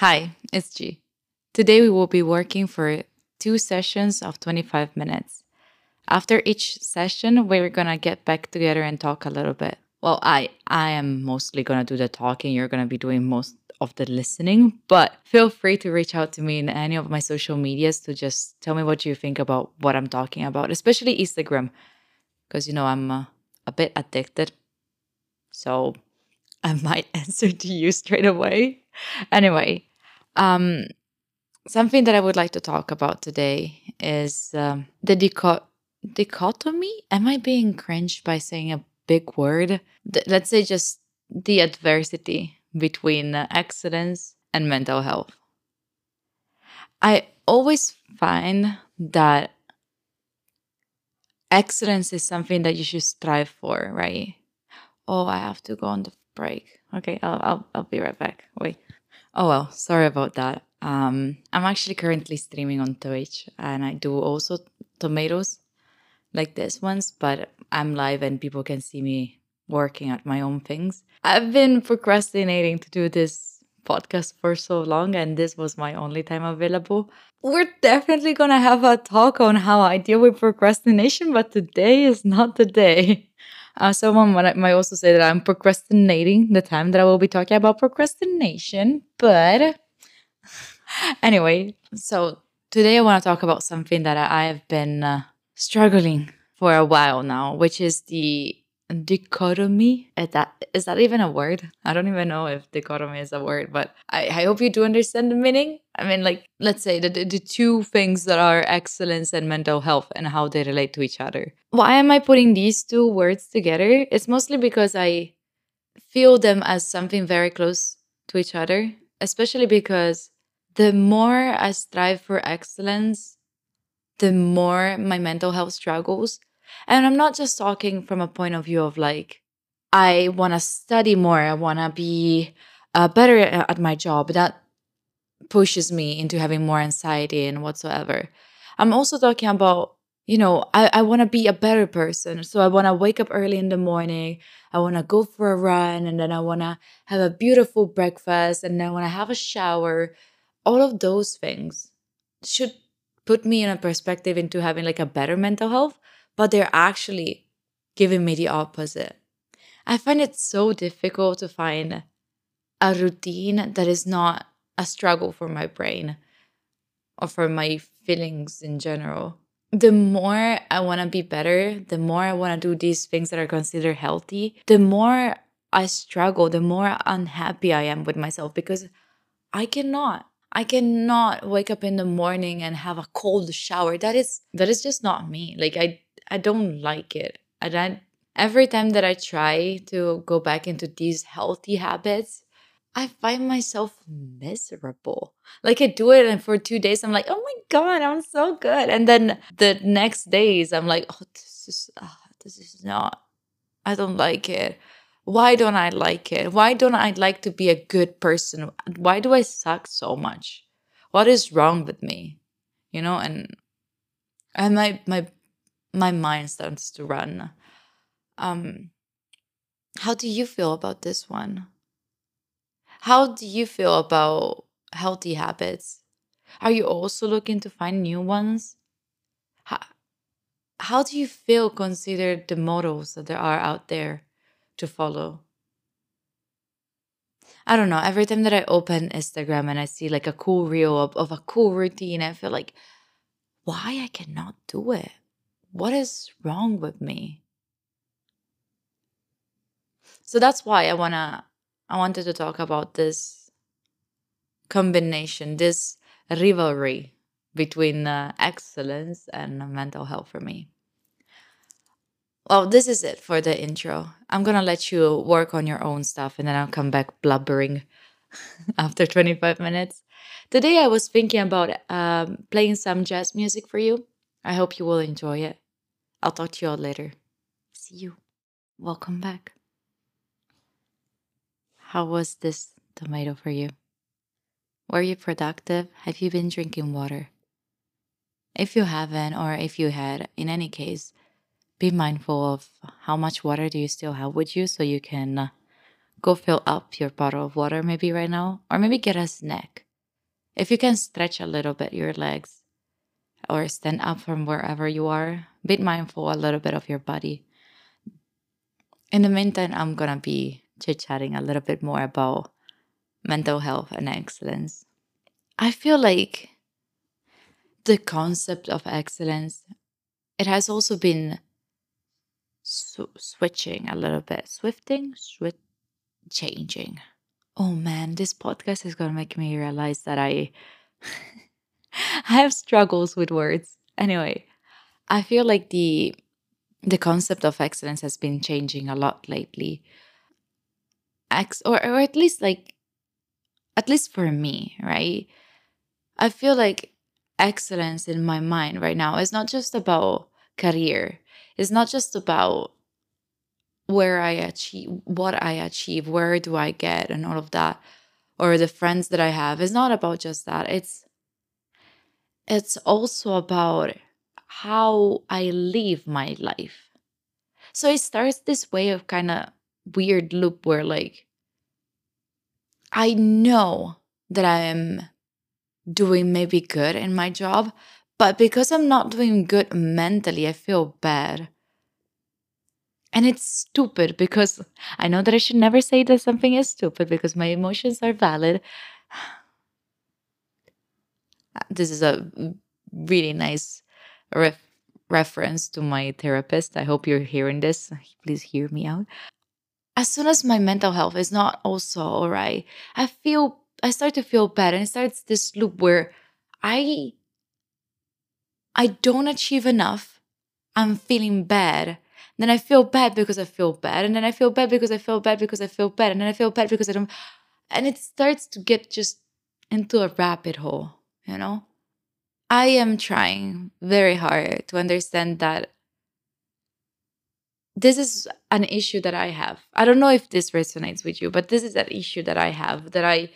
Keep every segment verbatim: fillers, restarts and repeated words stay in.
Hi, it's G. Today we will be working for two sessions of twenty-five minutes. After each session, we're gonna get back together and talk a little bit. Well, I, I am mostly gonna do the talking. You're gonna be doing most of the listening, but feel free to reach out to me in any of my social medias to just tell me what you think about what I'm talking about, especially Instagram, because, you know, I'm uh, a bit addicted. So I might answer to you straight away. Anyway. Um, something that I would like to talk about today is um, the dichot- dichotomy. Am I being cringe by saying a big word? Th- let's say just the adversity between accidents and mental health. I always find that accidents is something that you should strive for, right? Oh, I have to go on the break. Okay, I'll I'll, I'll be right back. Wait. Oh well, sorry about that. Um, I'm actually currently streaming on Twitch, and I do also tomatoes like this ones, but I'm live and people can see me working at my own things. I've been procrastinating to do this podcast for so long, and this was my only time available. We're definitely gonna have a talk on how I deal with procrastination, but today is not the day. Uh, someone might also say that I'm procrastinating the time that I will be talking about procrastination. But anyway, so today I want to talk about something that I have been uh, struggling for a while now, which is the dichotomy. Is that, is that even a word? I don't even know if dichotomy is a word, but I, I hope you do understand the meaning. I mean, like, let's say the, the two things that are excellence and mental health and how they relate to each other. Why am I putting these two words together? It's mostly because I feel them as something very close to each other, especially because the more I strive for excellence, the more my mental health struggles. And I'm not just talking from a point of view of like, I want to study more, I want to be uh, better at my job. That pushes me into having more anxiety and whatsoever. I'm also talking about, you know, I, I want to be a better person. So I want to wake up early in the morning, I want to go for a run, and then I want to have a beautiful breakfast, and then I want to have a shower. All of those things should put me in a perspective into having like a better mental health. But they're actually giving me the opposite. I find it so difficult to find a routine that is not a struggle for my brain or for my feelings in general. The more I want to be better, the more I want to do these things that are considered healthy, the more I struggle, the more unhappy I am with myself, because I cannot. I cannot wake up in the morning and have a cold shower. That is that is just not me. Like, I I don't like it. And I, every time that I try to go back into these healthy habits, I find myself miserable. Like, I do it and for two days I'm like, oh my God, I'm so good. And then the next days I'm like, oh, this is, oh, this is not, I don't like it. Why don't I like it? Why don't I like to be a good person? Why do I suck so much? What is wrong with me? You know, and and my my my mind starts to run. Um, how do you feel about this one? How do you feel about healthy habits? Are you also looking to find new ones? How, how do you feel considered the models that there are out there to follow? I don't know. Every time that I open Instagram and I see like a cool reel of, of a cool routine, I feel like, why I cannot do it? What is wrong with me? So that's why I wanna I wanted to talk about this combination, this rivalry between uh, excellence and mental health for me. Well, this is it for the intro. I'm gonna let you work on your own stuff, and then I'll come back blubbering after twenty-five minutes. Today I was thinking about um, playing some jazz music for you. I hope you will enjoy it. I'll talk to you all later. See you. Welcome back. How was this tomato for you? Were you productive? Have you been drinking water? If you haven't, or if you had, in any case, be mindful of how much water do you still have with you, so you can go fill up your bottle of water maybe right now, or maybe get a snack. If you can stretch a little bit your legs or stand up from wherever you are, be mindful a little bit of your body. In the meantime, I'm going to be chit-chatting a little bit more about mental health and excellence. I feel like the concept of excellence, it has also been sw- switching a little bit. Swifting? Swi- changing. Oh man, this podcast is going to make me realize that I, I have struggles with words. Anyway, I feel like the the concept of excellence has been changing a lot lately. Ex- or, or at least like, at least for me, right? I feel like excellence in my mind right now is not just about career. It's not just about where I achieve, what I achieve, where do I get and all of that, or the friends that I have. It's not about just that. It's, it's also about how I live my life. So it starts this way of kind of weird loop where like, I know that I am doing maybe good in my job, but because I'm not doing good mentally, I feel bad. And it's stupid because I know that I should never say that something is stupid because my emotions are valid. This is a really nice ref- reference to my therapist. I hope you're hearing this. Please hear me out. As soon as my mental health is not also all right, I feel, I start to feel bad, and it starts this loop where I, I don't achieve enough. I'm feeling bad. Then I feel bad because I feel bad. And then I feel bad because I feel bad because I feel bad. And then I feel bad because I don't. And it starts to get just into a rabbit hole, you know? I am trying very hard to understand that this is an issue that I have. I don't know if this resonates with you, but this is an issue that I have, that I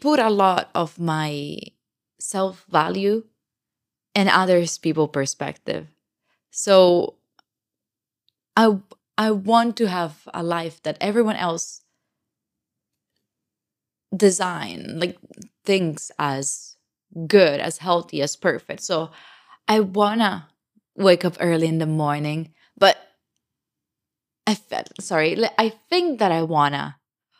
put a lot of my self-value in others' people's perspective. So I I want to have a life that everyone else design, like thinks as good, as healthy, as perfect. So I wanna wake up early in the morning, but I felt, sorry, I think that I wanna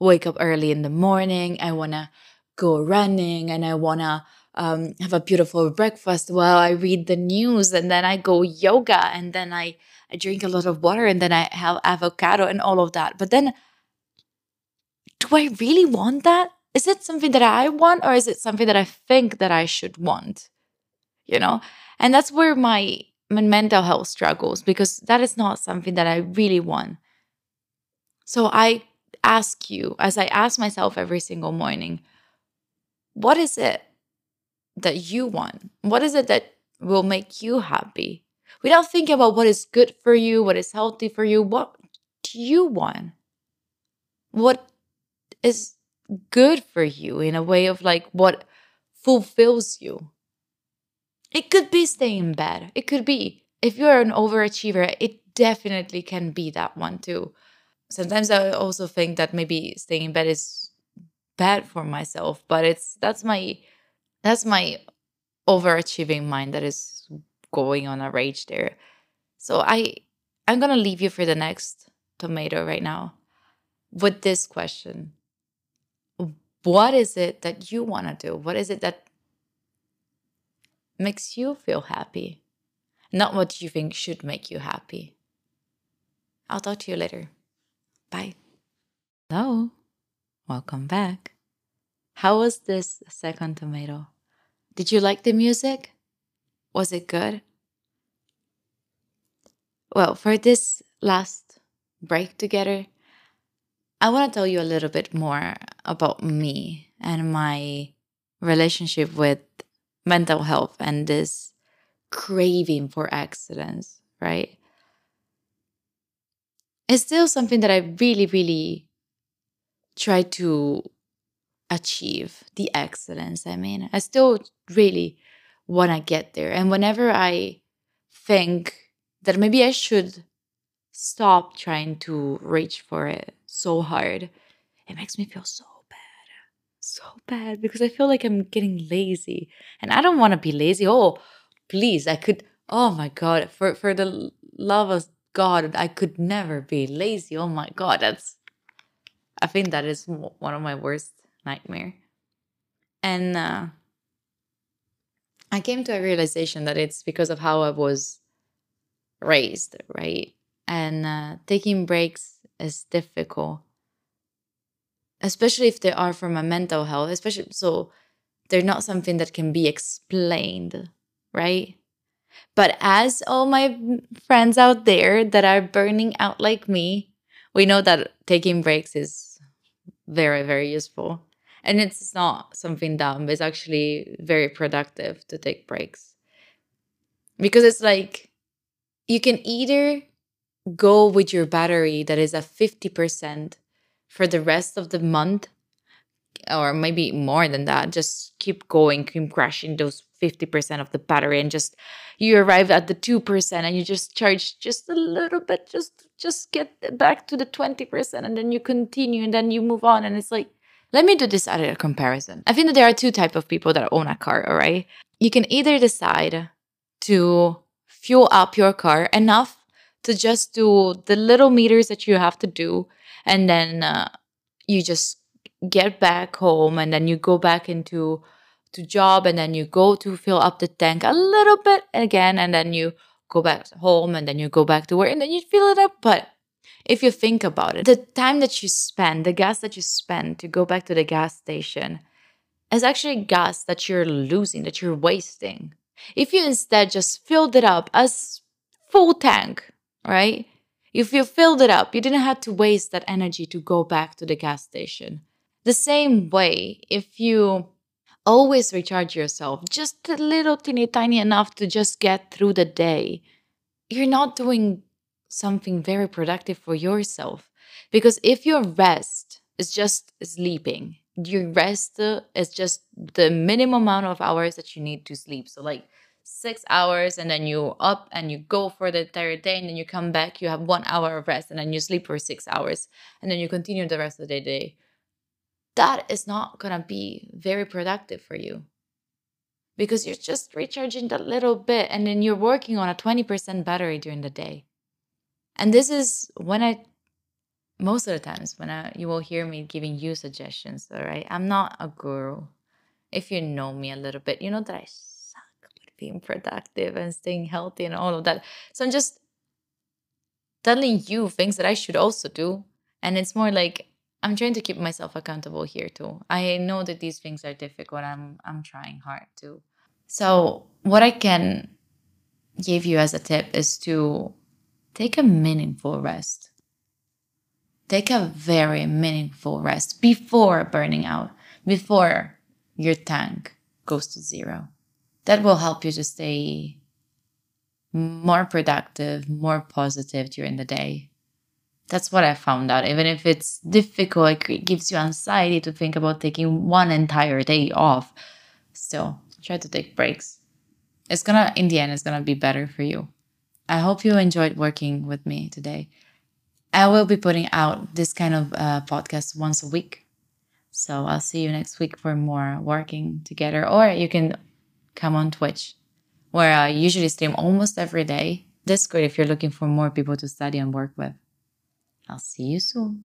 wake up early in the morning. I wanna go running, and I wanna um, have a beautiful breakfast while I read the news, and then I go yoga, and then I, I drink a lot of water, and then I have avocado and all of that. But then, do I really want that? Is it something that I want, or is it something that I think that I should want? You know? And that's where my, my mental health struggles, because that is not something that I really want. So I ask you, as I ask myself every single morning, what is it that you want? What is it that will make you happy? Without thinking about what is good for you, what is healthy for you, what do you want? What is good for you in a way of like what fulfills you? It could be staying in bed. It could be, if you're an overachiever, it definitely can be that one too. Sometimes I also think that maybe staying in bed is bad for myself, but it's that's my that's my overachieving mind that is going on a rage there. So I I'm gonna leave you for the next tomato right now with this question. What is it that you wanna do? What is it that makes you feel happy? Not what you think should make you happy. I'll talk to you later. Bye. Hello. Welcome back. How was this second tomato? Did you like the music? Was it good? Well, for this last break together, I want to tell you a little bit more about me and my relationship with mental health and this craving for excellence, right? It's still something that I really, really try to achieve, the excellence. I mean, I still really want to get there. And whenever I think that maybe I should stop trying to reach for it so hard, it makes me feel so bad. so bad because I feel like I'm getting lazy and I don't want to be lazy. Oh, please, I could, oh my God, for, for the love of God, I could never be lazy. Oh my God, that's, I think that is one of my worst nightmares. And uh, I came to a realization that it's because of how I was raised, right? And uh, taking breaks is difficult, especially if they are for my mental health, especially so they're not something that can be explained, right? But as all my friends out there that are burning out like me, we know that taking breaks is very, very useful. And it's not something dumb. It's actually very productive to take breaks. Because it's like you can either go with your battery that is at fifty percent for the rest of the month, or maybe more than that, just keep going, keep crashing those fifty percent of the battery, and just you arrive at the two percent and you just charge just a little bit, just just get back to the twenty percent, and then you continue and then you move on. And it's like, let me do this other comparison. I think that there are two types of people that own a car, all right? You can either decide to fuel up your car enough to just do the little meters that you have to do, and then uh, you just get back home, and then you go back into to job, and then you go to fill up the tank a little bit again, and then you go back home, and then you go back to work, and then you fill it up. But if you think about it, the time that you spend, the gas that you spend to go back to the gas station is actually gas that you're losing, that you're wasting. If you instead just filled it up as full tank, right? If you filled it up, you didn't have to waste that energy to go back to the gas station. The same way, if you always recharge yourself, just a little teeny tiny enough to just get through the day, you're not doing something very productive for yourself. Because if your rest is just sleeping, your rest is just the minimum amount of hours that you need to sleep. So like six hours, and then you up and you go for the entire day, and then you come back, you have one hour of rest, and then you sleep for six hours, and then you continue the rest of the day. That is not going to be very productive for you, because you're just recharging that little bit, and then you're working on a twenty percent battery during the day. And this is when I, most of the times when I, you will hear me giving you suggestions, all right? I'm not a guru. If you know me a little bit, you know that I suck with being productive and staying healthy and all of that. So I'm just telling you things that I should also do. And it's more like, I'm trying to keep myself accountable here too. I know that these things are difficult. I'm I'm trying hard too. So what I can give you as a tip is to take a meaningful rest. Take a very meaningful rest before burning out, before your tank goes to zero. That will help you to stay more productive, more positive during the day. That's what I found out. Even if it's difficult, it gives you anxiety to think about taking one entire day off. Still, try to take breaks. It's gonna, in the end, it's gonna be better for you. I hope you enjoyed working with me today. I will be putting out this kind of uh, podcast once a week. So I'll see you next week for more working together. Or you can come on Twitch, where I usually stream almost every day. Discord if you're looking for more people to study and work with. I'll see you soon.